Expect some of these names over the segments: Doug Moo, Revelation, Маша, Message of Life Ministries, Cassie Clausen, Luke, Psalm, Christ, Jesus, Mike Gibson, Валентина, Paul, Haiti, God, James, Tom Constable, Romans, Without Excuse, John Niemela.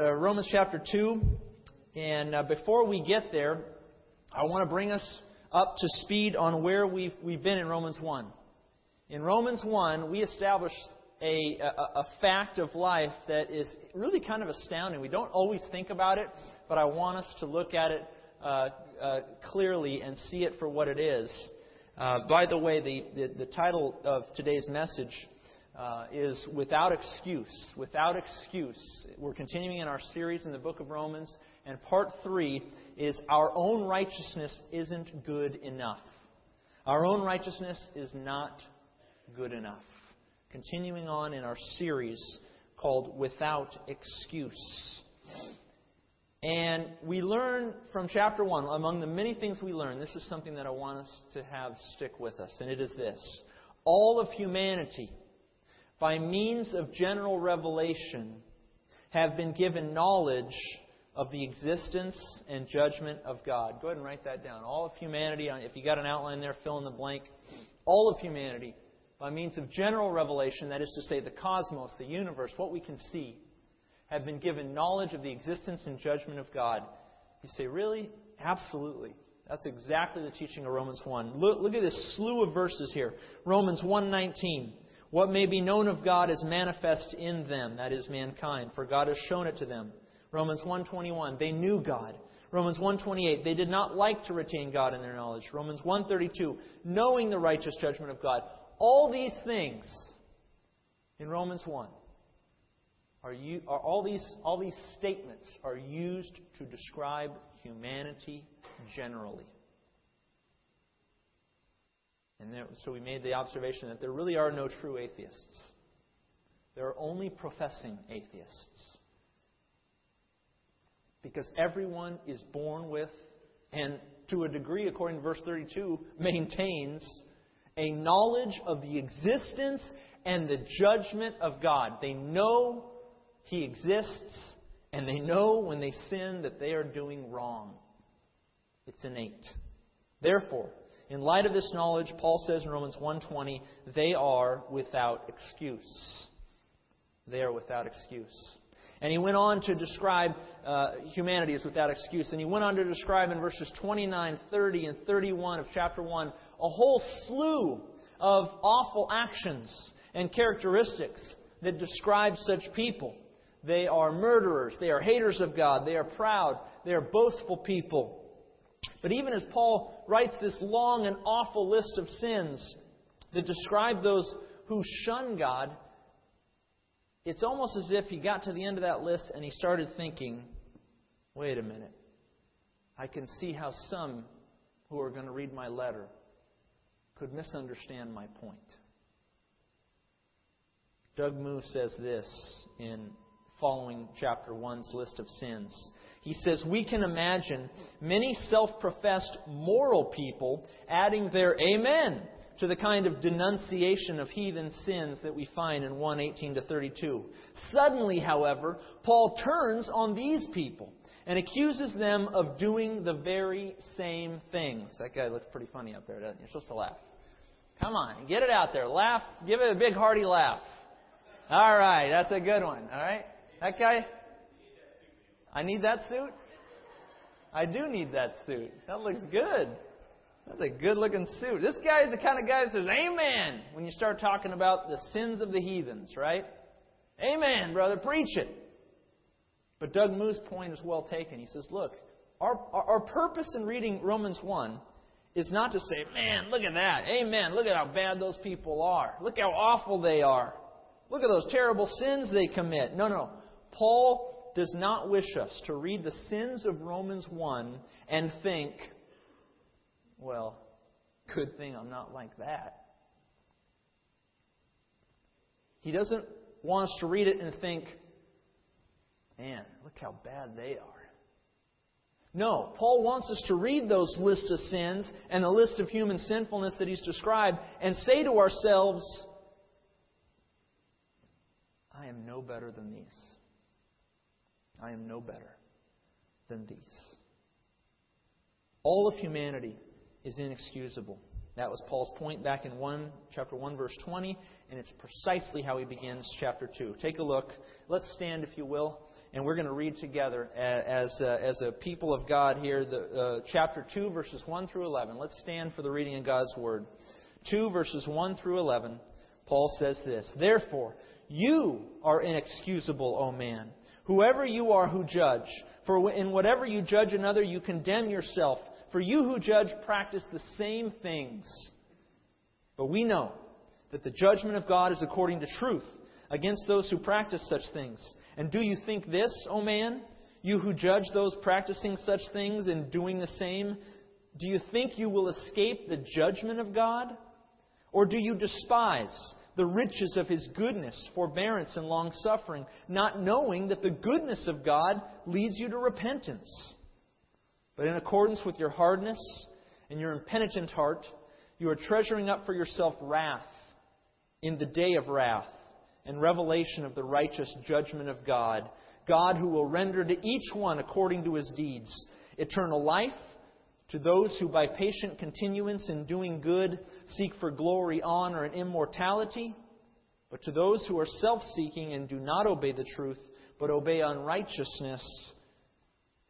Romans chapter 2. And before we get there, I want to bring us up to speed on where we've been in Romans 1. In Romans 1, we established a fact of life that is really kind of astounding. We don't always think about it, but I want us to look at it clearly and see it for what it is. By the way, the title of today's message is Without Excuse. Without Excuse. We're continuing in our series in the book of Romans, and part 3 is Our Own Righteousness Isn't Good Enough. Our own righteousness is not good enough. Continuing on in our series called Without Excuse. And we learn from chapter 1, among the many things we learn, this is something that I want us to have stick with us, and it is this. All of humanity, by means of general revelation, have been given knowledge of the existence and judgment of God. Go ahead and write that down. All of humanity, if you got an outline there, fill in the blank. All of humanity, by means of general revelation, that is to say the cosmos, the universe, what we can see, have been given knowledge of the existence and judgment of God. You say, really? Absolutely. That's exactly the teaching of Romans 1. Look at this slew of verses here. Romans 1:19. What may be known of God is manifest in them, that is mankind, for God has shown it to them. Romans 1:21. They knew God. Romans 1:28. They did not like to retain God in their knowledge. Romans 1:32. Knowing the righteous judgment of God. All these things in Romans 1. All these statements are used to describe humanity generally. And so we made the observation that there really are no true atheists. There are only professing atheists. Because everyone is born with, and to a degree, according to verse 32, maintains a knowledge of the existence and the judgment of God. They know He exists, and they know when they sin that they are doing wrong. It's innate. Therefore, in light of this knowledge, Paul says in Romans 1:20, they are without excuse. They are without excuse. And he went on to describe humanity as without excuse. And he went on to describe in verses 29, 30, and 31 of chapter 1 a whole slew of awful actions and characteristics that describe such people. They are murderers. They are haters of God. They are proud. They are boastful people. But even as Paul writes this long and awful list of sins that describe those who shun God, it's almost as if he got to the end of that list and he started thinking, wait a minute, I can see how some who are going to read my letter could misunderstand my point. Doug Moo says this in following chapter 1's list of sins. He says, we can imagine many self-professed moral people adding their amen to the kind of denunciation of heathen sins that we find in 1:18-32. Suddenly, however, Paul turns on these people and accuses them of doing the very same things. That guy looks pretty funny up there, doesn't he? You're supposed to laugh. Come on, get it out there. Laugh. Give it a big hearty laugh. All right, that's a good one. All right. That guy? I need that suit? I do need that suit. That looks good. That's a good-looking suit. This guy is the kind of guy that says, amen, when you start talking about the sins of the heathens, right? Amen, brother, preach it. But Doug Moo's point is well taken. He says, look, our purpose in reading Romans 1 is not to say, man, look at that. Amen, look at how bad those people are. Look how awful they are. Look at those terrible sins they commit. No. Paul does not wish us to read the sins of Romans 1 and think, well, good thing I'm not like that. He doesn't want us to read it and think, man, look how bad they are. No, Paul wants us to read those lists of sins and the list of human sinfulness that he's described and say to ourselves, I am no better than these. I am no better than these. All of humanity is inexcusable. That was Paul's point back in chapter 1, verse 20, and it's precisely how he begins chapter 2. Take a look. Let's stand, if you will, and we're going to read together as a people of God here, the chapter 2, verses 1 through 11. Let's stand for the reading of God's Word. 2, verses 1 through 11, Paul says this, "Therefore, you are inexcusable, O man, whoever you are who judge. For in whatever you judge another, you condemn yourself. For you who judge practice the same things. But we know that the judgment of God is according to truth against those who practice such things. And do you think this, O man, you who judge those practicing such things and doing the same, do you think you will escape the judgment of God? Or do you despise the riches of His goodness, forbearance, and long-suffering, not knowing that the goodness of God leads you to repentance? But in accordance with your hardness and your impenitent heart, you are treasuring up for yourself wrath in the day of wrath and revelation of the righteous judgment of God, God who will render to each one according to his deeds, eternal life to those who by patient continuance in doing good seek for glory, honor, and immortality. But to those who are self-seeking and do not obey the truth, but obey unrighteousness,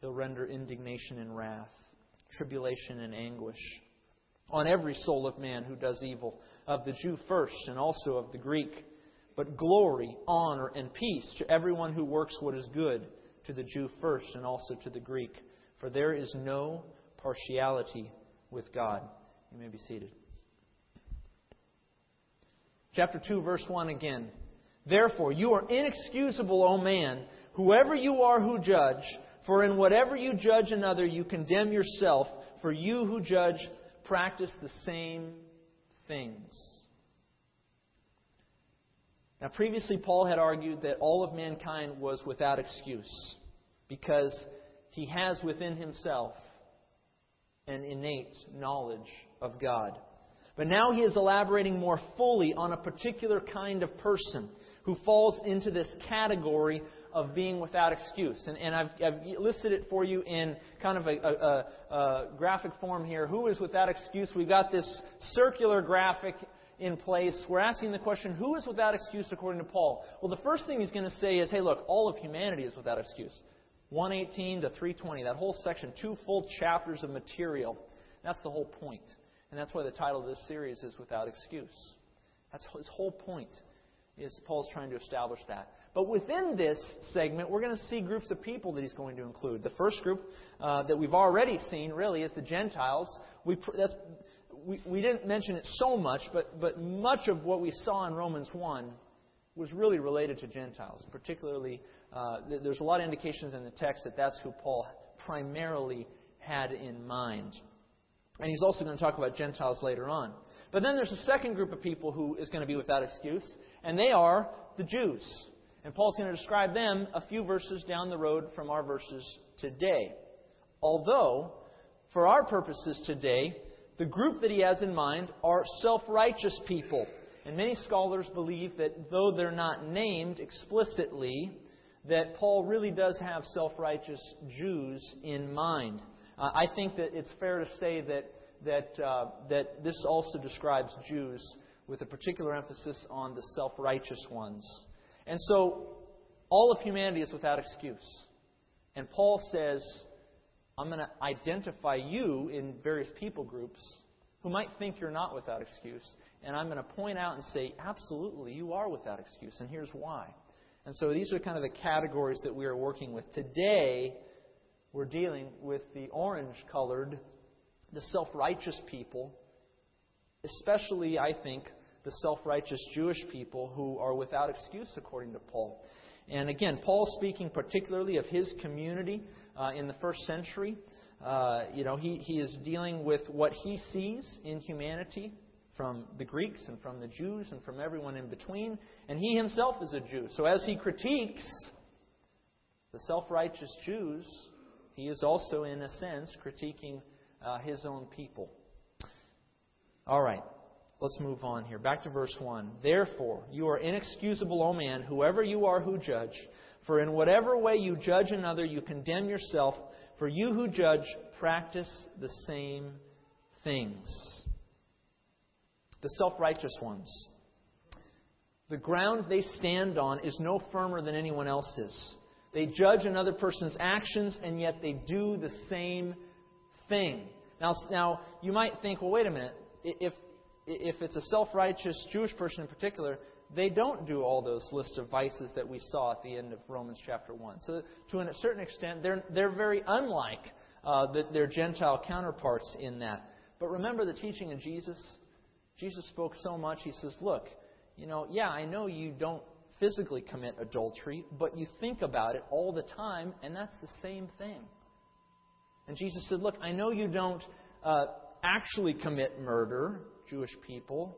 He'll render indignation and wrath, tribulation and anguish on every soul of man who does evil, of the Jew first and also of the Greek. But glory, honor, and peace to everyone who works what is good, to the Jew first and also to the Greek. For there is no partiality with God." You may be seated. Chapter 2, verse 1 again. "Therefore, you are inexcusable, O man, whoever you are who judge. For in whatever you judge another, you condemn yourself. For you who judge practice the same things." Now, previously, Paul had argued that all of mankind was without excuse because he has within himself an innate knowledge of God. But now he is elaborating more fully on a particular kind of person who falls into this category of being without excuse. And I've listed it for you in kind of a graphic form here. Who is without excuse? We've got this circular graphic in place. We're asking the question, who is without excuse according to Paul? Well, the first thing he's going to say is, hey, look, all of humanity is without excuse. 118 to 320, that whole section, 2 full chapters of material. That's the whole point. And that's why the title of this series is Without Excuse. That's his whole point, is Paul's trying to establish that. But within this segment, we're going to see groups of people that he's going to include. The first group that we've already seen, really, is the Gentiles. We didn't mention it so much, but much of what we saw in Romans 1 was really related to Gentiles. Particularly, there's a lot of indications in the text that that's who Paul primarily had in mind. And he's also going to talk about Gentiles later on. But then there's a second group of people who is going to be without excuse, and they are the Jews. And Paul's going to describe them a few verses down the road from our verses today. Although, for our purposes today, the group that he has in mind are self-righteous people. And many scholars believe that though they're not named explicitly, that Paul really does have self-righteous Jews in mind. I think that it's fair to say that this also describes Jews with a particular emphasis on the self-righteous ones. And so all of humanity is without excuse. And Paul says, I'm going to identify you in various people groups who might think you're not without excuse. And I'm going to point out and say, absolutely, you are without excuse. And here's why. And so these are kind of the categories that we are working with today. We're dealing with the orange-colored, the self-righteous people, especially, I think, the self-righteous Jewish people who are without excuse, according to Paul. And again, Paul's speaking particularly of his community in the first century. He is dealing with what he sees in humanity from the Greeks and from the Jews and from everyone in between. And he himself is a Jew. So as he critiques the self-righteous Jews, he is also, in a sense, critiquing his own people. All right, let's move on here. Back to verse 1. "Therefore, you are inexcusable, O man, whoever you are who judge. For in whatever way you judge another, you condemn yourself. For you who judge practice the same things." The self-righteous ones. The ground they stand on is no firmer than anyone else's. They judge another person's actions, and yet they do the same thing. Now you might think, well, wait a minute. If it's a self-righteous Jewish person in particular, they don't do all those lists of vices that we saw at the end of Romans chapter 1. So to a certain extent, they're very unlike their Gentile counterparts in that. But remember the teaching of Jesus? Jesus spoke so much, he says, look, I know you don't physically commit adultery, but you think about it all the time, and that's the same thing. And Jesus said, look, I know you don't actually commit murder, Jewish people,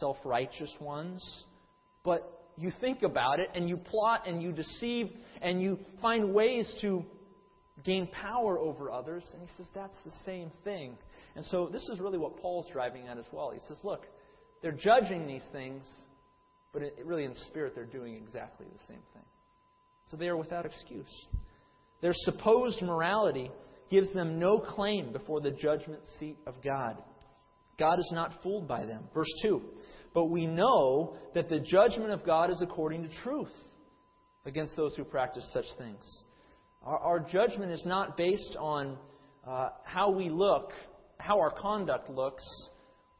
self-righteous ones, but you think about it, and you plot, and you deceive, and you find ways to gain power over others. And he says, that's the same thing. And so this is really what Paul's driving at as well. He says, look, they're judging these things, but really in spirit they're doing exactly the same thing. So they are without excuse. Their supposed morality gives them no claim before the judgment seat of God. God is not fooled by them. Verse 2, but we know that the judgment of God is according to truth against those who practice such things. Our judgment is not based on how we look, how our conduct looks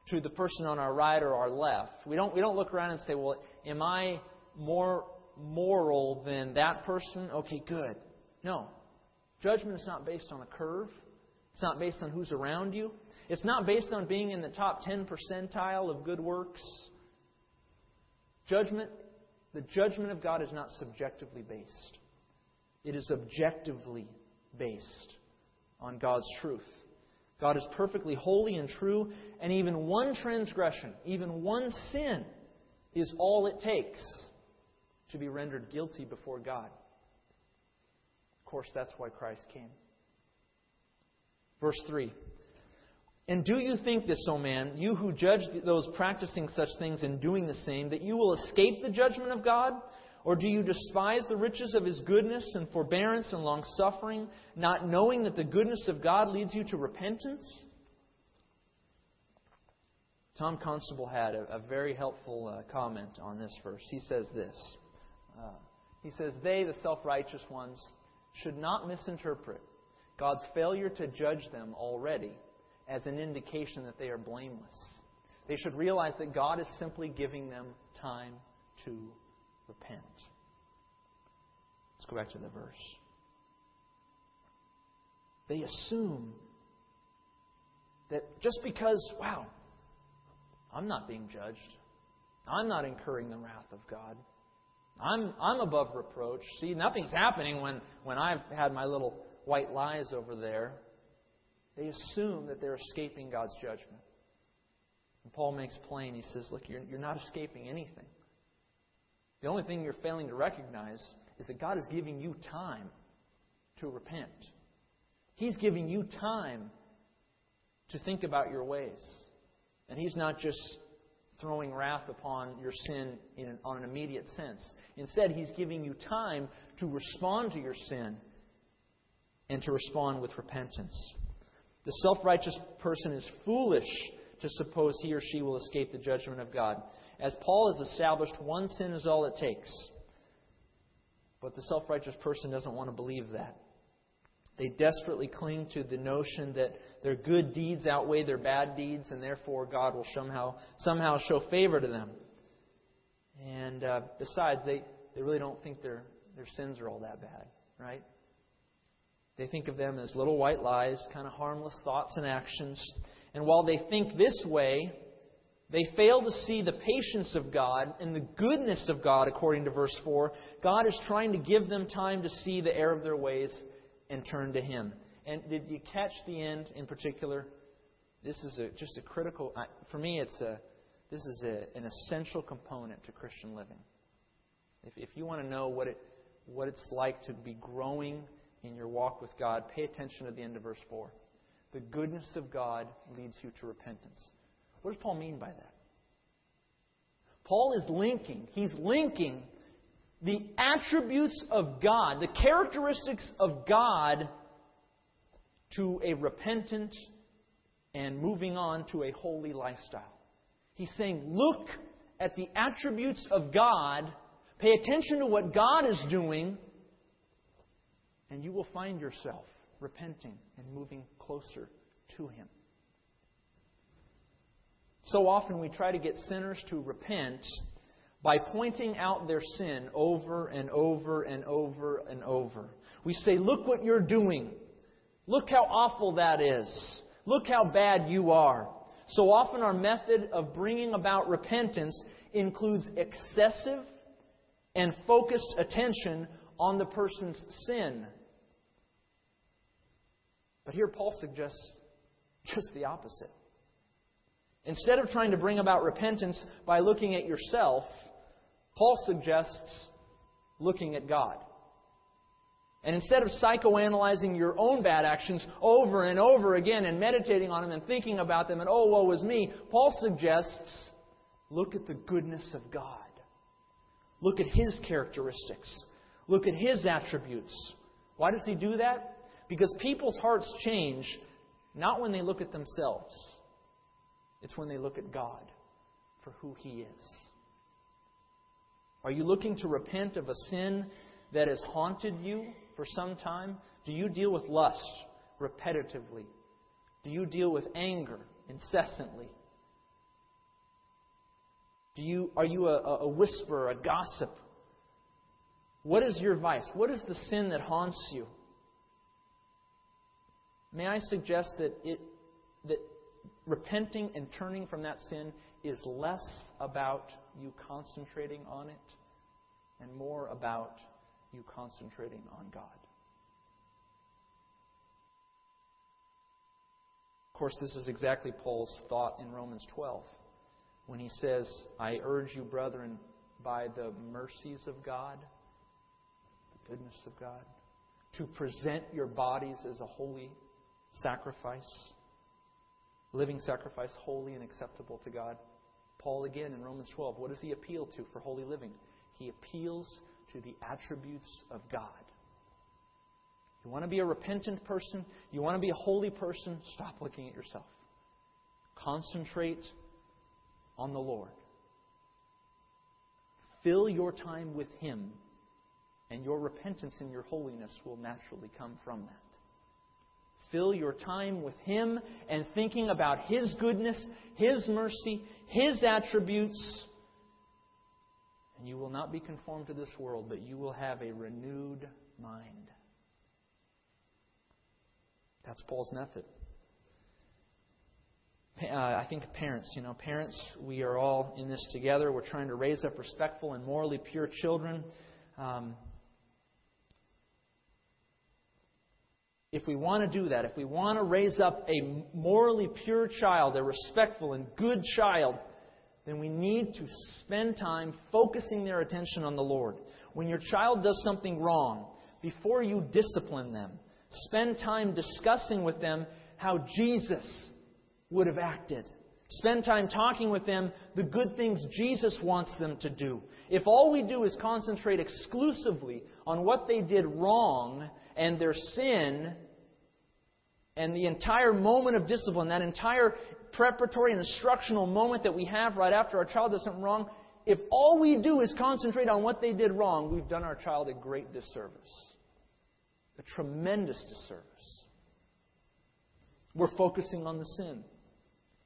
to the person on our right or our left. We don't look around and say, well, am I more moral than that person? Okay, good. No. Judgment is not based on a curve. It's not based on who's around you. It's not based on being in the top 10% of good works. The judgment of God is not subjectively based. It is objectively based on God's truth. God is perfectly holy and true, and even one transgression, even one sin, is all it takes to be rendered guilty before God. Of course, that's why Christ came. Verse 3. And do you think this, O man, you who judge those practicing such things and doing the same, that you will escape the judgment of God? Or do you despise the riches of His goodness and forbearance and long-suffering, not knowing that the goodness of God leads you to repentance? Tom Constable had a very helpful comment on this verse. He says this. He says, they, the self-righteous ones, should not misinterpret God's failure to judge them already as an indication that they are blameless. They should realize that God is simply giving them time to repent. Let's go back to the verse. They assume that just because, wow, I'm not being judged, I'm not incurring the wrath of God, I'm above reproach. See, nothing's happening when I've had my little white lies over there. They assume that they're escaping God's judgment. And Paul makes plain, he says, look, you're not escaping anything. The only thing you're failing to recognize is that God is giving you time to repent. He's giving you time to think about your ways. And He's not just throwing wrath upon your sin on an immediate sense. Instead, He's giving you time to respond to your sin and to respond with repentance. The self-righteous person is foolish to suppose he or she will escape the judgment of God. As Paul has established, one sin is all it takes. But the self-righteous person doesn't want to believe that. They desperately cling to the notion that their good deeds outweigh their bad deeds, and therefore God will somehow show favor to them. And besides, they really don't think their sins are all that bad, right? They think of them as little white lies, kind of harmless thoughts and actions. And while they think this way, they fail to see the patience of God and the goodness of God, according to verse 4. God is trying to give them time to see the error of their ways and turn to Him. And did you catch the end in particular? This is just a critical... For me, this is an essential component to Christian living. If you want to know what it's like to be growing in your walk with God, pay attention to the end of verse 4. The goodness of God leads you to repentance. What does Paul mean by that? Paul is linking. He's linking the attributes of God, the characteristics of God, to a repentant and moving on to a holy lifestyle. He's saying, look at the attributes of God, pay attention to what God is doing, And you will find yourself repenting and moving closer to Him. So often we try to get sinners to repent by pointing out their sin over and over and over and over. We say, look what you're doing. Look how awful that is. Look how bad you are. So often our method of bringing about repentance includes excessive and focused attention on the person's sin. But here Paul suggests just the opposite. Instead of trying to bring about repentance by looking at yourself, Paul suggests looking at God. And instead of psychoanalyzing your own bad actions over and over again and meditating on them and thinking about them and, oh, woe is me, Paul suggests look at the goodness of God. Look at His characteristics. Look at His attributes. Why does he do that? Because people's hearts change not when they look at themselves. It's when they look at God for who He is. Are you looking to repent of a sin that has haunted you for some time? Do you deal with lust repetitively? Do you deal with anger incessantly? Are you a whisperer, a gossip? What is your vice? What is the sin that haunts you? May I suggest that repenting and turning from that sin is less about you concentrating on it and more about you concentrating on God. Of course, this is exactly Paul's thought in Romans 12 when he says, I urge you, brethren, by the mercies of God, the goodness of God, to present your bodies as a holy sacrifice, living sacrifice, holy and acceptable to God. Paul, again, in Romans 12, what does he appeal to for holy living? He appeals to the attributes of God. You want to be a repentant person? You want to be a holy person? Stop looking at yourself. Concentrate on the Lord. Fill your time with Him, and your repentance and your holiness will naturally come from that. Fill your time with Him and thinking about His goodness, His mercy, His attributes. And you will not be conformed to this world, but you will have a renewed mind. That's Paul's method. I think of parents. Parents, we are all in this together. We're trying to raise up respectful and morally pure children. If we want to do that, if we want to raise up a morally pure child, a respectful and good child, then we need to spend time focusing their attention on the Lord. When your child does something wrong, before you discipline them, spend time discussing with them how Jesus would have acted. Spend time talking with them the good things Jesus wants them to do. If all we do is concentrate exclusively on what they did wrong and their sin, and the entire moment of discipline, that entire preparatory and instructional moment that we have right after our child does something wrong, if all we do is concentrate on what they did wrong, we've done our child a great disservice. A tremendous disservice. We're focusing on the sin.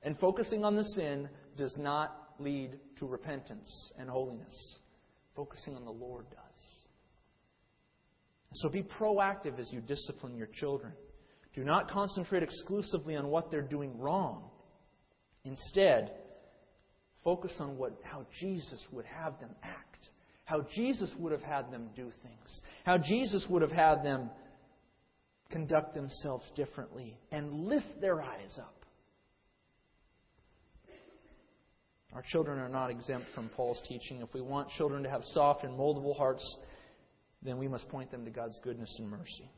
And focusing on the sin does not lead to repentance and holiness. Focusing on the Lord does. So be proactive as you discipline your children. Do not concentrate exclusively on what they're doing wrong. Instead, focus on how Jesus would have them act. How Jesus would have had them do things. How Jesus would have had them conduct themselves differently. And lift their eyes up. Our children are not exempt from Paul's teaching. If we want children to have soft and moldable hearts, then we must point them to God's goodness and mercy.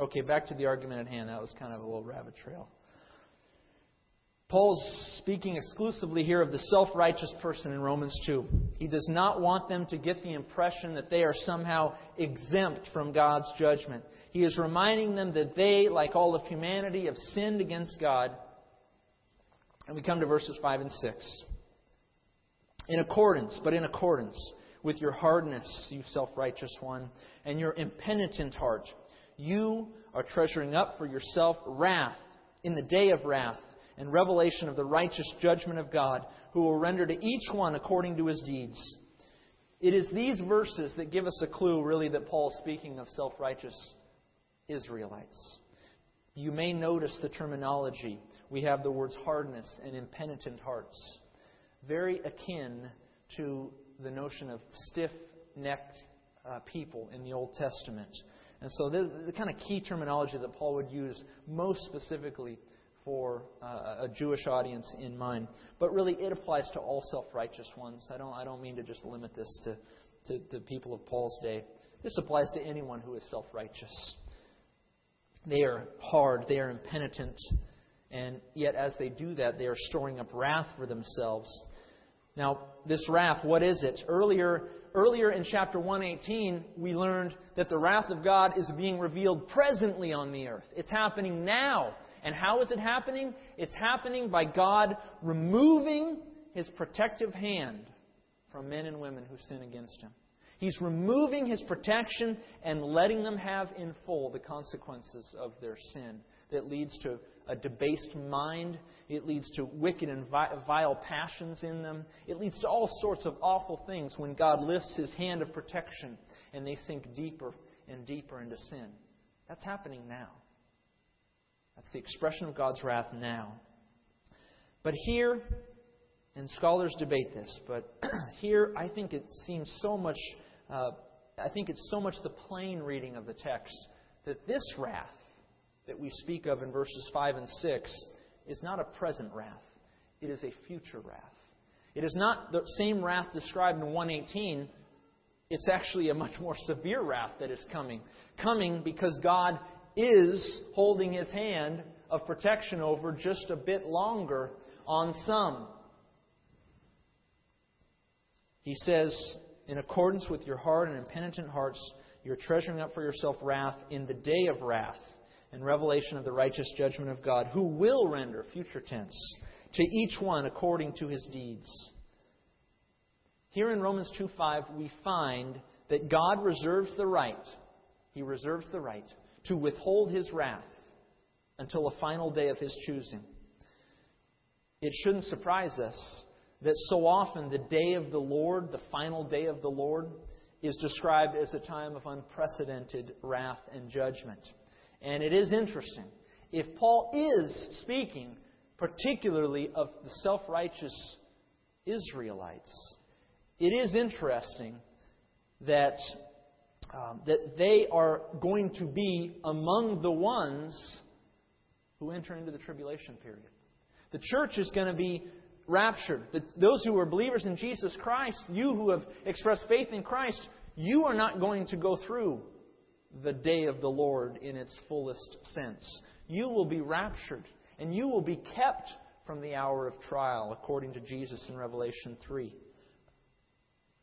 Okay, back to the argument at hand. That was kind of a little rabbit trail. Paul's speaking exclusively here of the self-righteous person in Romans 2. He does not want them to get the impression that they are somehow exempt from God's judgment. He is reminding them that they, like all of humanity, have sinned against God. And we come to verses 5 and 6. But in accordance with your hardness, you self-righteous one, and your impenitent heart, You are treasuring up for yourself wrath in the day of wrath and revelation of the righteous judgment of God, who will render to each one according to his deeds. It is these verses that give us a clue, really, that Paul's speaking of self-righteous Israelites. You may notice the terminology. We have the words hardness and impenitent hearts. Very akin to the notion of stiff-necked people in the Old Testament. And so this is the kind of key terminology that Paul would use most specifically for a Jewish audience in mind. But really, it applies to all self-righteous ones. I don't mean to just limit this to the people of Paul's day. This applies to anyone who is self-righteous. They are hard. They are impenitent. And yet, as they do that, they are storing up wrath for themselves. Now, this wrath, what is it? Earlier in chapter 1:18, we learned that the wrath of God is being revealed presently on the earth. It's happening now. And how is it happening? It's happening by God removing His protective hand from men and women who sin against Him. He's removing His protection and letting them have in full the consequences of their sin. That leads to a debased mind. It leads to wicked and vile passions in them. It leads to all sorts of awful things when God lifts His hand of protection and they sink deeper and deeper into sin. That's happening now. That's the expression of God's wrath now. But here, and scholars debate this, but here I think it seems so much, the plain reading of the text that this wrath that we speak of in verses 5 and 6 is not a present wrath. It is a future wrath. It is not the same wrath described in 1:18. It's actually a much more severe wrath that is coming. Coming because God is holding His hand of protection over just a bit longer on some. He says, in accordance with your hard and impenitent hearts, you're treasuring up for yourself wrath in the day of wrath and revelation of the righteous judgment of God, who will render, future tense, to each one according to his deeds. Here in Romans 2:5, we find that God reserves the right. He reserves the right to withhold His wrath until a final day of His choosing. It shouldn't surprise us that so often the day of the Lord, the final day of the Lord, is described as a time of unprecedented wrath and judgment. And it is interesting. If Paul is speaking particularly of the self-righteous Israelites, it is interesting that that they are going to be among the ones who enter into the tribulation period. The church is going to be raptured. Those who are believers in Jesus Christ, you who have expressed faith in Christ, you are not going to go through the day of the Lord in its fullest sense. You will be raptured, and you will be kept from the hour of trial, according to Jesus in Revelation 3.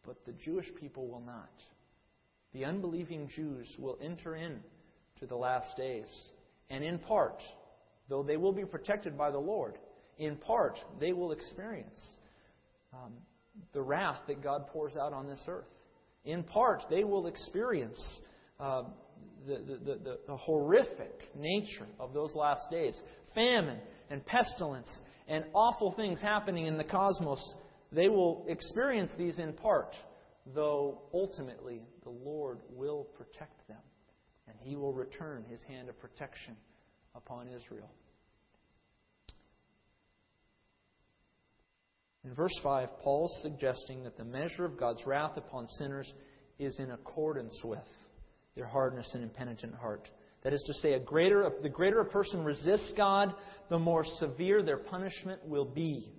But the Jewish people will not. The unbelieving Jews will enter in to the last days. And in part, though they will be protected by the Lord, in part they will experience the wrath that God pours out on this earth. In part, they will experience the horrific nature of those last days. Famine and pestilence and awful things happening in the cosmos. They will experience these in part, though ultimately the Lord will protect them, and He will return His hand of protection upon Israel. In verse 5, Paul's suggesting that the measure of God's wrath upon sinners is in accordance with their hardness and impenitent heart. That is to say, the greater a person resists God, the more severe their punishment will be.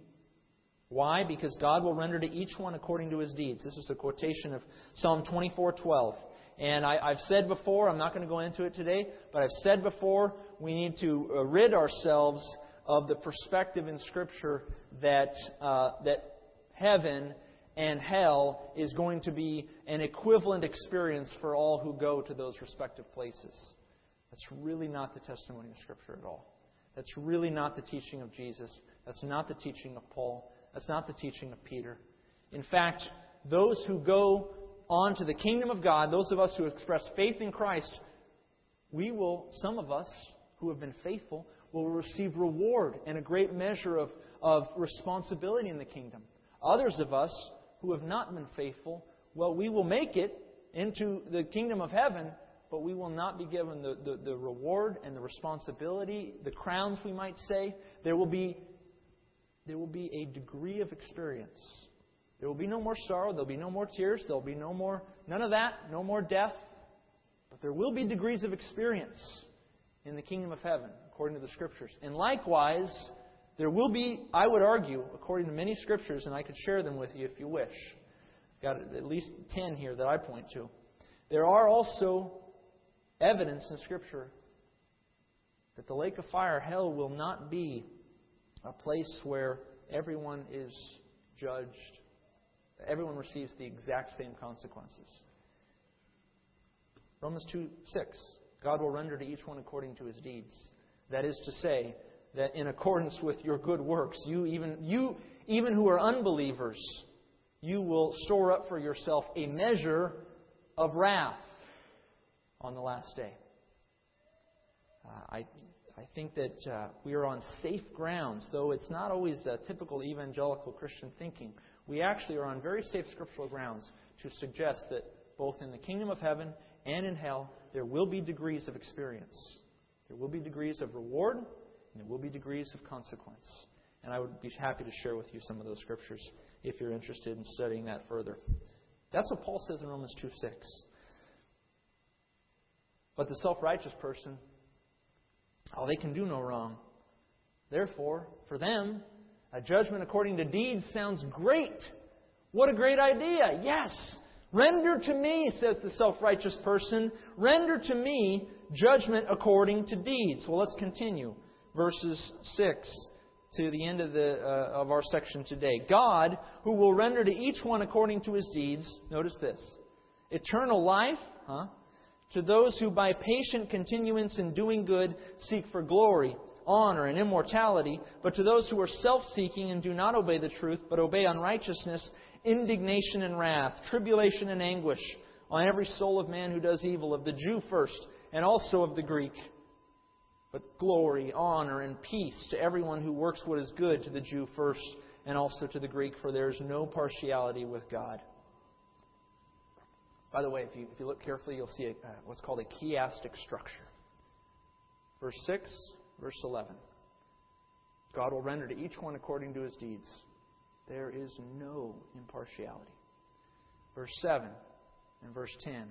Why? Because God will render to each one according to his deeds. This is a quotation of Psalm 24:12. And I've said before, I'm not going to go into it today, but I've said before, we need to rid ourselves of the perspective in Scripture that heaven and hell is going to be an equivalent experience for all who go to those respective places. That's really not the testimony of Scripture at all. That's really not the teaching of Jesus. That's not the teaching of Paul. That's not the teaching of Peter. In fact, those who go on to the kingdom of God, those of us who express faith in Christ, we will, some of us who have been faithful, will receive reward and a great measure of responsibility in the kingdom. Others of us who have not been faithful, well, we will make it into the kingdom of heaven, but we will not be given the reward and the responsibility, the crowns, we might say. There will be a degree of experience. There will be no more sorrow. There will be no more tears. There will be no more, none of that, no more death. But there will be degrees of experience in the kingdom of heaven, according to the Scriptures. And likewise, there will be, I would argue, according to many Scriptures, and I could share them with you if you wish. I've got at least 10 here that I point to. There are also evidence in Scripture that the lake of fire, hell, will not be a place where everyone is judged. Everyone receives the exact same consequences. Romans 2:6. God will render to each one according to his deeds. That is to say, that in accordance with your good works, you even who are unbelievers, you will store up for yourself a measure of wrath on the last day. I think that we are on safe grounds, though it's not always typical evangelical Christian thinking. We actually are on very safe scriptural grounds to suggest that both in the kingdom of heaven and in hell, there will be degrees of experience. There will be degrees of reward, and there will be degrees of consequence. And I would be happy to share with you some of those scriptures if you're interested in studying that further. That's what Paul says in Romans 2:6. But the self-righteous person, oh, they can do no wrong. Therefore, for them, a judgment according to deeds sounds great. What a great idea! Yes! Render to me, says the self-righteous person, render to me judgment according to deeds. Well, let's continue. Verses 6 to the end of our section today. God, who will render to each one according to his deeds, notice this, eternal life, to those who by patient continuance in doing good seek for glory, honor, and immortality, but to those who are self-seeking and do not obey the truth, but obey unrighteousness, indignation and wrath, tribulation and anguish on every soul of man who does evil, of the Jew first, and also of the Greek. But glory, honor, and peace to everyone who works what is good, to the Jew first, and also to the Greek, for there is no partiality with God. By the way, if you look carefully, you'll see what's called a chiastic structure. Verse 6, verse 11. God will render to each one according to his deeds. There is no impartiality. Verse 7 and verse 10.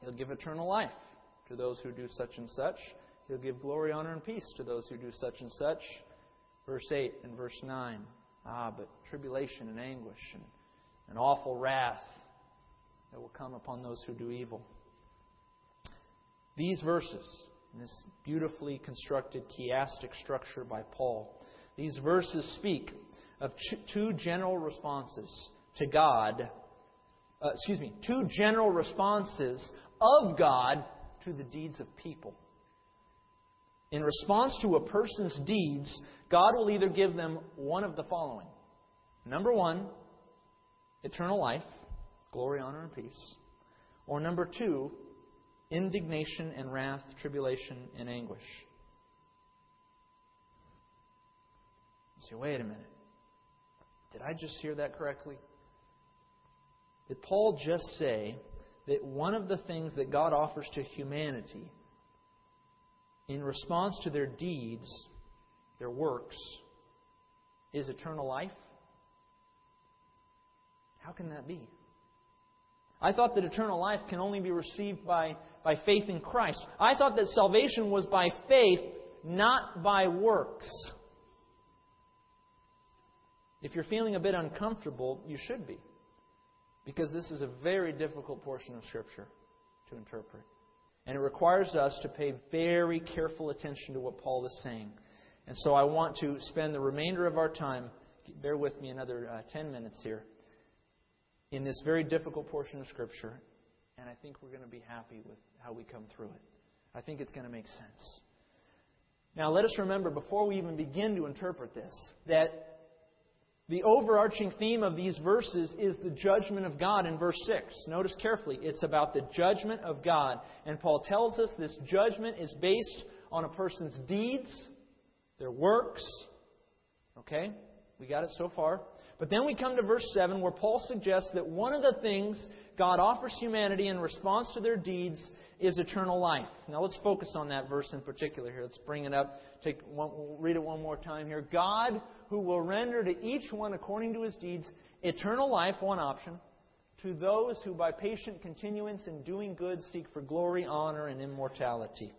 He'll give eternal life to those who do such and such. He'll give glory, honor, and peace to those who do such and such. Verse 8 and verse 9. But tribulation and anguish and an awful wrath that will come upon those who do evil. These verses, in this beautifully constructed chiastic structure by Paul, these verses speak of two general responses of God to the deeds of people. In response to a person's deeds, God will either give them one of the following. Number one, eternal life, glory, honor, and peace. Or number two, indignation and wrath, tribulation and anguish. You say, wait a minute. Did I just hear that correctly? Did Paul just say that one of the things that God offers to humanity in response to their deeds, their works, is eternal life? How can that be? I thought that eternal life can only be received by faith in Christ. I thought that salvation was by faith, not by works. If you're feeling a bit uncomfortable, you should be, because this is a very difficult portion of Scripture to interpret. And it requires us to pay very careful attention to what Paul is saying. And so I want to spend the remainder of our time, bear with me another 10 minutes here, in this very difficult portion of Scripture. And I think we're going to be happy with how we come through it. I think it's going to make sense. Now let us remember, before we even begin to interpret this, that The overarching theme of these verses is the judgment of God in verse 6. Notice carefully, it's about the judgment of God. And Paul tells us this judgment is based on a person's deeds, their works. Okay, we got it so far. But then we come to verse 7 where Paul suggests that one of the things God offers humanity in response to their deeds is eternal life. Now let's focus on that verse in particular here. Let's bring it up. We'll read it one more time here. God, who will render to each one according to his deeds eternal life, one option, to those who by patient continuance in doing good seek for glory, honor, and immortality.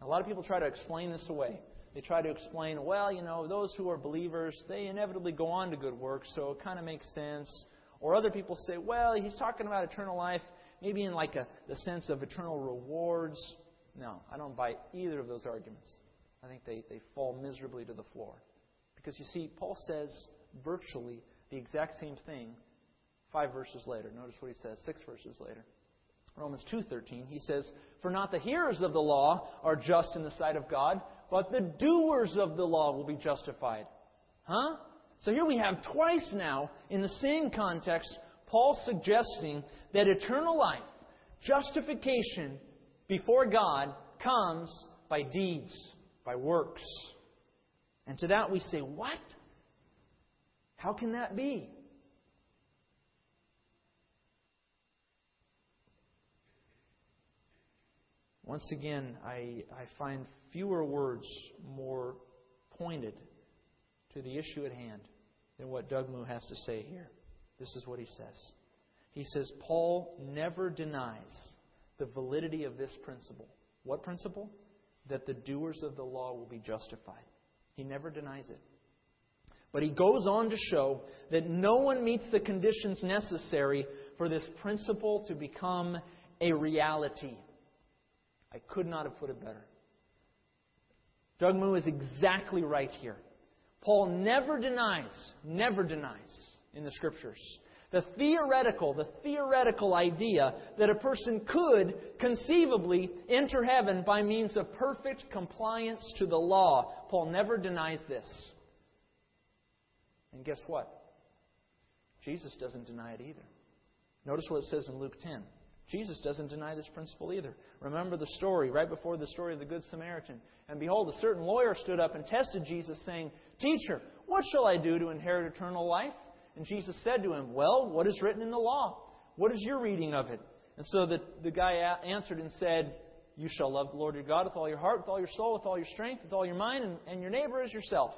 Now, a lot of people try to explain this away. They try to explain, well, you know, those who are believers, they inevitably go on to good works, so it kind of makes sense. Or other people say, well, he's talking about eternal life, maybe in like the sense of eternal rewards. No, I don't buy either of those arguments. I think they fall miserably to the floor. Because you see, Paul says virtually the exact same thing 5 verses later. Notice what he says 6 verses later. Romans 2:13, he says, "For not the hearers of the law are just in the sight of God, but the doers of the law will be justified." Huh? So here we have twice now, in the same context, Paul suggesting that eternal life, justification before God, comes by deeds, by works. And to that we say, what? How can that be? Once again, I find fewer words more pointed to the issue at hand than what Doug Moo has to say here. This is what he says. He says, Paul never denies the validity of this principle. What principle? That the doers of the law will be justified. He never denies it. But he goes on to show that no one meets the conditions necessary for this principle to become a reality. I could not have put it better. Doug Moo is exactly right here. Paul never denies in the Scriptures the theoretical idea that a person could conceivably enter heaven by means of perfect compliance to the law. Paul never denies this. And guess what? Jesus doesn't deny it either. Notice what it says in Luke 10. Jesus doesn't deny this principle either. Remember the story right before the story of the Good Samaritan. And behold, a certain lawyer stood up and tested Jesus, saying, "Teacher, what shall I do to inherit eternal life?" And Jesus said to him, "Well, what is written in the law? What is your reading of it?" And so the guy answered and said, "You shall love the Lord your God with all your heart, with all your soul, with all your strength, with all your mind, and your neighbor as yourself."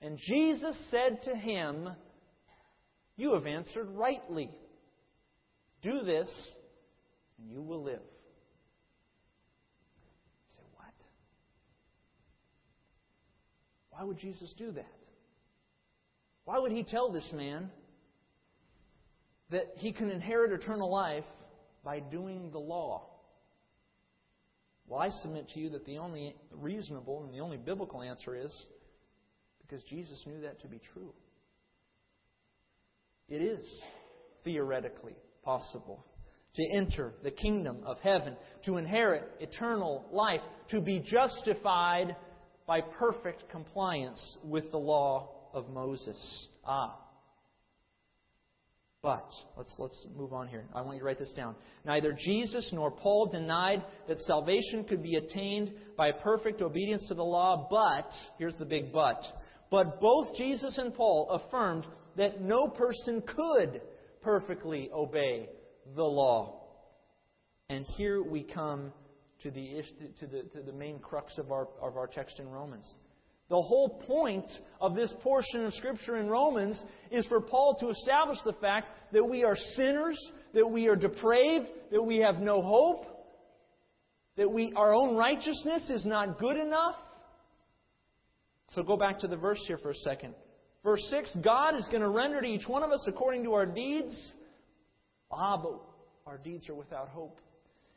And Jesus said to him, "You have answered rightly. Do this, and you will live." You say, what? Why would Jesus do that? Why would he tell this man that he can inherit eternal life by doing the law? Well, I submit to you that the only reasonable and the only biblical answer is because Jesus knew that to be true. It is theoretically possible to enter the kingdom of heaven, to inherit eternal life, to be justified by perfect compliance with the law of Moses. But, let's move on here. I want you to write this down. Neither Jesus nor Paul denied that salvation could be attained by perfect obedience to the law, but, here's the big but both Jesus and Paul affirmed that no person could perfectly obey the law. And here we come to the main crux of our text in Romans. The whole point of this portion of Scripture in Romans is for Paul to establish the fact that we are sinners, that we are depraved, that we have no hope, that our own righteousness is not good enough. So go back to the verse here for a second. Verse 6, God is going to render to each one of us according to our deeds. But our deeds are without hope.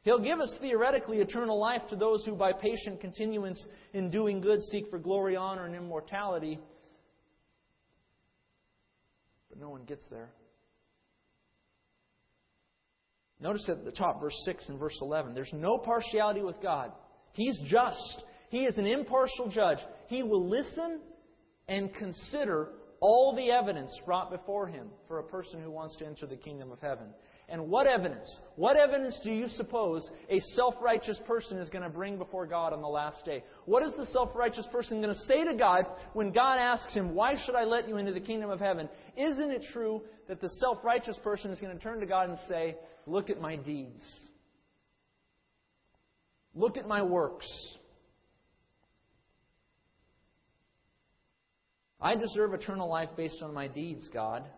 He'll give us theoretically eternal life to those who by patient continuance in doing good seek for glory, honor, and immortality. But no one gets there. Notice at the top, verse 6 and verse 11, there's no partiality with God. He's just. He is an impartial judge. He will listen and consider all the evidence brought before him for a person who wants to enter the kingdom of heaven. And what evidence? What evidence do you suppose a self-righteous person is going to bring before God on the last day? What is the self-righteous person going to say to God when God asks him, "Why should I let you into the kingdom of heaven?" Isn't it true that the self-righteous person is going to turn to God and say, "Look at my deeds. Look at my works. I deserve eternal life based on my deeds, God."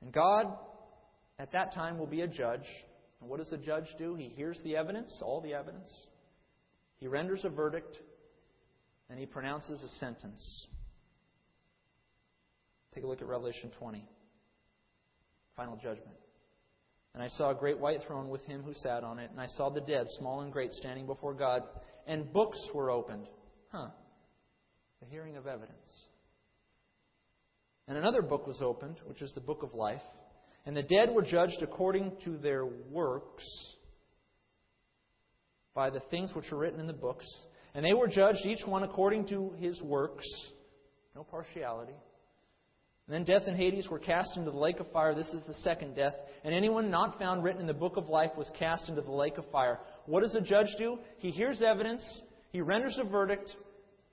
And God, at that time, will be a judge. And what does a judge do? He hears the evidence, all the evidence. He renders a verdict, and he pronounces a sentence. Take a look at Revelation 20. Final judgment. "And I saw a great white throne with him who sat on it, and I saw the dead, small and great, standing before God, and books were opened." The hearing of evidence. "And another book was opened, which is the book of life. And the dead were judged according to their works by the things which were written in the books. And they were judged, each one according to his works." No partiality. "And then death and Hades were cast into the lake of fire. This is the second death. And anyone not found written in the book of life was cast into the lake of fire." What does a judge do? He hears evidence, he renders a verdict,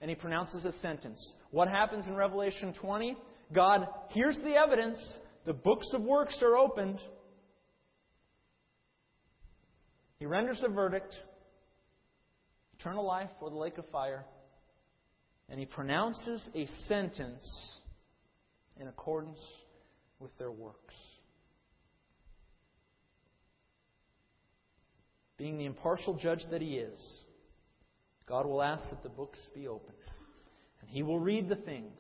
and he pronounces a sentence. What happens in Revelation 20? God hears the evidence. The books of works are opened. He renders the verdict. Eternal life or the lake of fire. And he pronounces a sentence in accordance with their works. Being the impartial judge that he is, God will ask that the books be opened, and he will read the things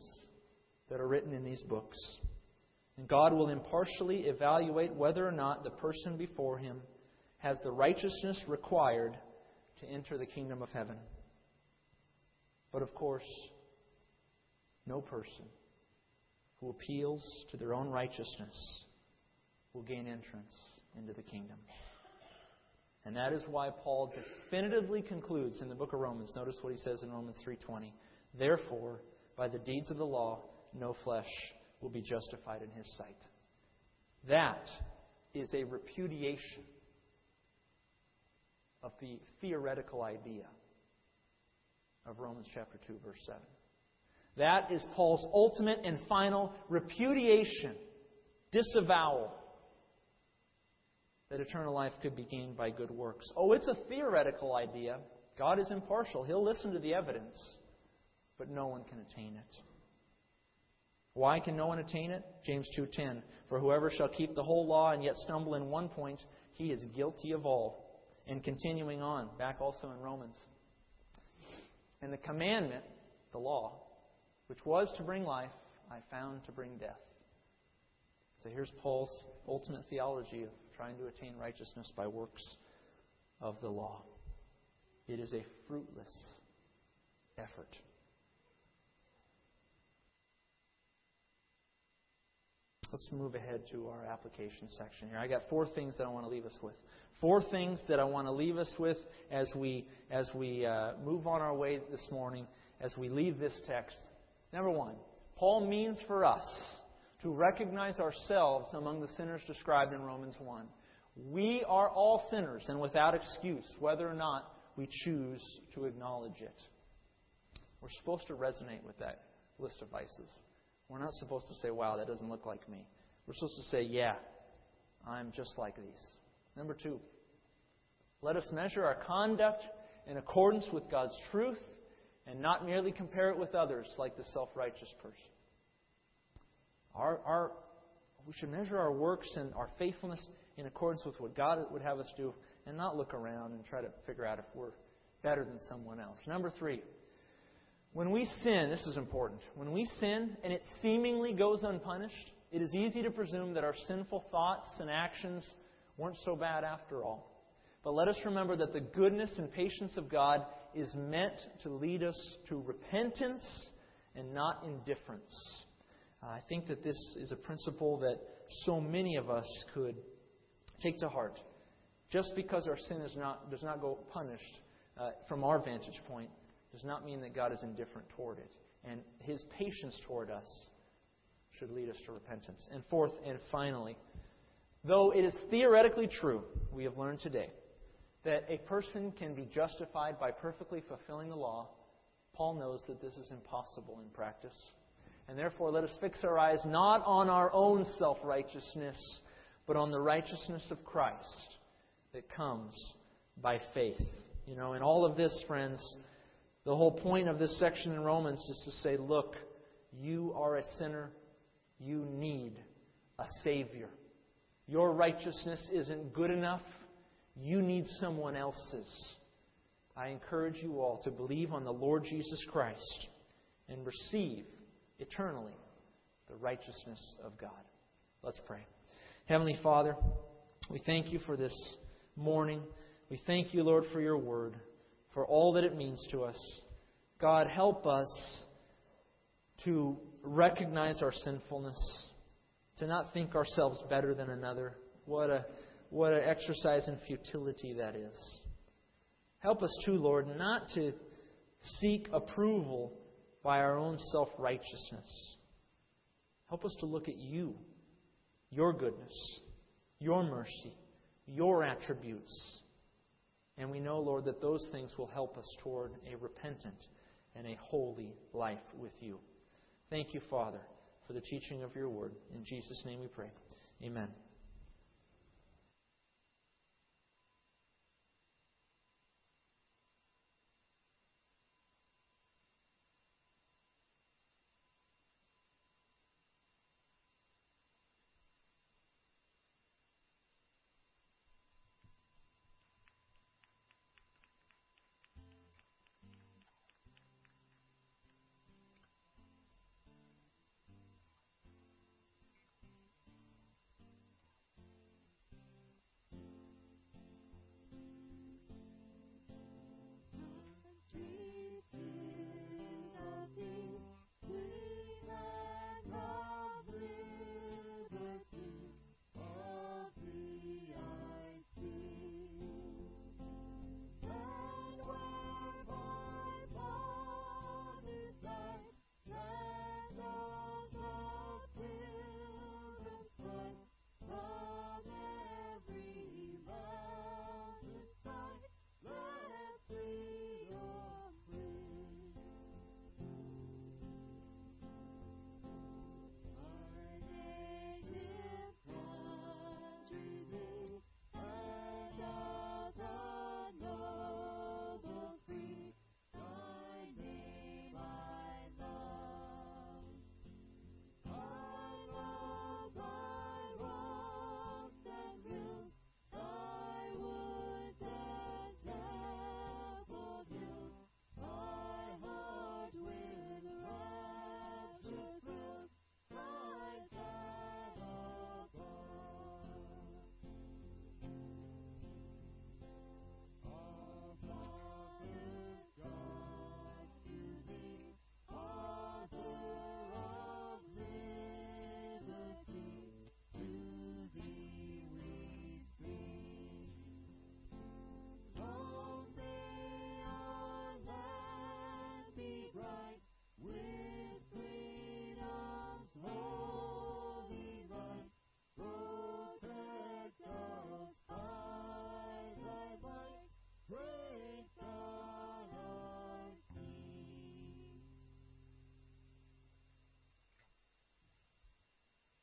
that are written in these books. And God will impartially evaluate whether or not the person before him has the righteousness required to enter the kingdom of heaven. But of course, no person who appeals to their own righteousness will gain entrance into the kingdom. And that is why Paul definitively concludes in the book of Romans. Notice what he says in Romans 3:20. "Therefore, by the deeds of the law, no flesh will be justified in his sight." That is a repudiation of the theoretical idea of Romans chapter 2, verse 7. That is Paul's ultimate and final repudiation, disavowal, that eternal life could be gained by good works. Oh, it's a theoretical idea. God is impartial. He'll listen to the evidence, but no one can attain it. Why can no one attain it? James 2:10, "For whoever shall keep the whole law and yet stumble in one point, he is guilty of all." And continuing on, back also in Romans. "And the commandment," the law, "which was to bring life, I found to bring death." So here's Paul's ultimate theology of trying to attain righteousness by works of the law. It is a fruitless effort. Let's move ahead to our application section here. I got four things that I want to leave us with. Four things that I want to leave us with as we move on our way this morning, as we leave this text. Number one, Paul means for us to recognize ourselves among the sinners described in Romans 1. We are all sinners and without excuse, whether or not we choose to acknowledge it. We're supposed to resonate with that list of vices. We're not supposed to say, "Wow, that doesn't look like me." We're supposed to say, "Yeah, I'm just like these." Number two, let us measure our conduct in accordance with God's truth and not merely compare it with others like the self-righteous person. We should measure our works and our faithfulness in accordance with what God would have us do and not look around and try to figure out if we're better than someone else. Number three, when we sin, this is important, when we sin and it seemingly goes unpunished, it is easy to presume that our sinful thoughts and actions weren't so bad after all. But let us remember that the goodness and patience of God is meant to lead us to repentance and not indifference. I think that this is a principle that so many of us could take to heart. Just because our sin does not go punished from our vantage point does not mean that God is indifferent toward it. and his patience toward us should lead us to repentance. And fourth and finally, though it is theoretically true, we have learned today, that a person can be justified by perfectly fulfilling the law, Paul knows that this is impossible in practice. And therefore, let us fix our eyes not on our own self-righteousness, but on the righteousness of Christ that comes by faith. You know, in all of this, friends, the whole point of this section in Romans is to say, look, you are a sinner. You need a Savior. Your righteousness isn't good enough. You need someone else's. I encourage you all to believe on the Lord Jesus Christ and receive eternally the righteousness of God. Let's pray. Heavenly Father, we thank you for this morning. We thank you, Lord, for your word, for all that it means to us. God, help us to recognize our sinfulness, to not think ourselves better than another. What an exercise in futility that is. Help us too, Lord, not to seek approval by our own self-righteousness. Help us to look at you, your goodness, your mercy, your attributes. And we know, Lord, that those things will help us toward a repentant and a holy life with you. Thank you, Father, for the teaching of your word. In Jesus' name we pray. Amen.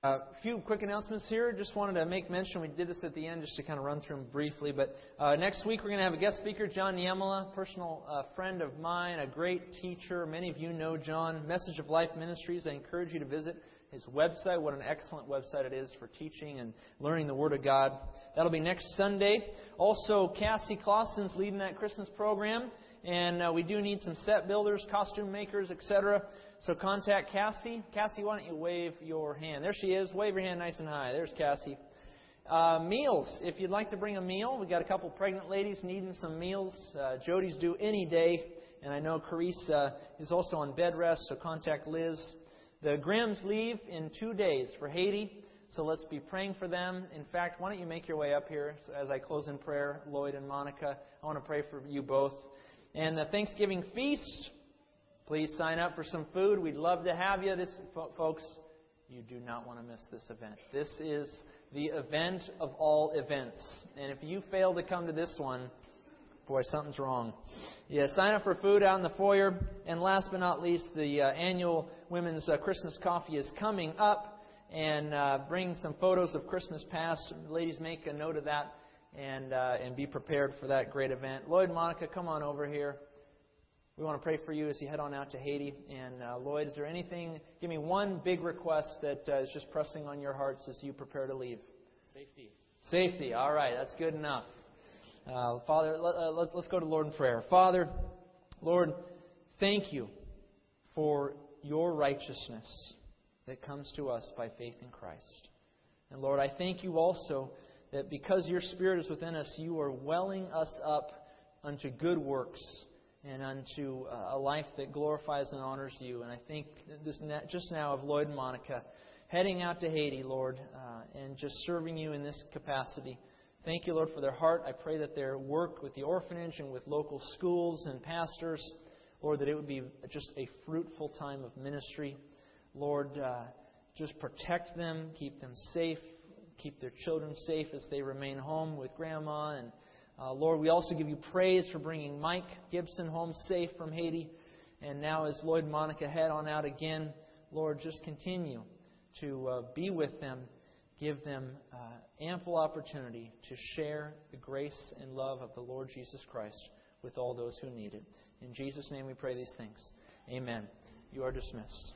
A few quick announcements here. Just wanted to make mention, we did this at the end just to kind of run through them briefly. But next week we're going to have a guest speaker, John Niemela, personal friend of mine, a great teacher. Many of you know John. Message of Life Ministries. I encourage you to visit his website. What an excellent website it is for teaching and learning the Word of God. That'll be next Sunday. Also, Cassie Clausen's leading that Christmas program. And we do need some set builders, costume makers, etc. So contact Cassie. Cassie, why don't you wave your hand? There she is. Wave your hand nice and high. There's Cassie. Meals. If you'd like to bring a meal, we've got a couple pregnant ladies needing some meals. Jody's due any day. And I know Carissa is also on bed rest, so contact Liz. The Grims leave in 2 days for Haiti. So let's be praying for them. In fact, why don't you make your way up here as I close in prayer, Lloyd and Monica. I want to pray for you both. And the Thanksgiving feast. Please sign up for some food. We'd love to have you. This, folks, you do not want to miss this event. This is the event of all events. And if you fail to come to this one, boy, something's wrong. Yeah, sign up for food out in the foyer. And last but not least, the annual Women's Christmas Coffee is coming up. And bring some photos of Christmas past. Ladies, make a note of that and be prepared for that great event. Lloyd, Monica, come on over here. We want to pray for you as you head on out to Haiti. And Lloyd, is there anything? Give me one big request that is just pressing on your hearts as you prepare to leave. Safety. Safety. All right, that's good enough. Father, let's go to Lord in prayer. Father, Lord, thank you for your righteousness that comes to us by faith in Christ. And Lord, I thank you also that because your Spirit is within us, you are welling us up unto good works and unto a life that glorifies and honors you. And I think this just now of Lloyd and Monica heading out to Haiti, Lord, and just serving you in this capacity. Thank you, Lord, for their heart. I pray that their work with the orphanage and with local schools and pastors, Lord, that it would be just a fruitful time of ministry. Lord, just protect them, keep them safe, keep their children safe as they remain home with Grandma. And Lord, we also give you praise for bringing Mike Gibson home safe from Haiti. And now as Lloyd and Monica head on out again, Lord, just continue to be with them. Give them ample opportunity to share the grace and love of the Lord Jesus Christ with all those who need it. In Jesus' name we pray these things. Amen. You are dismissed.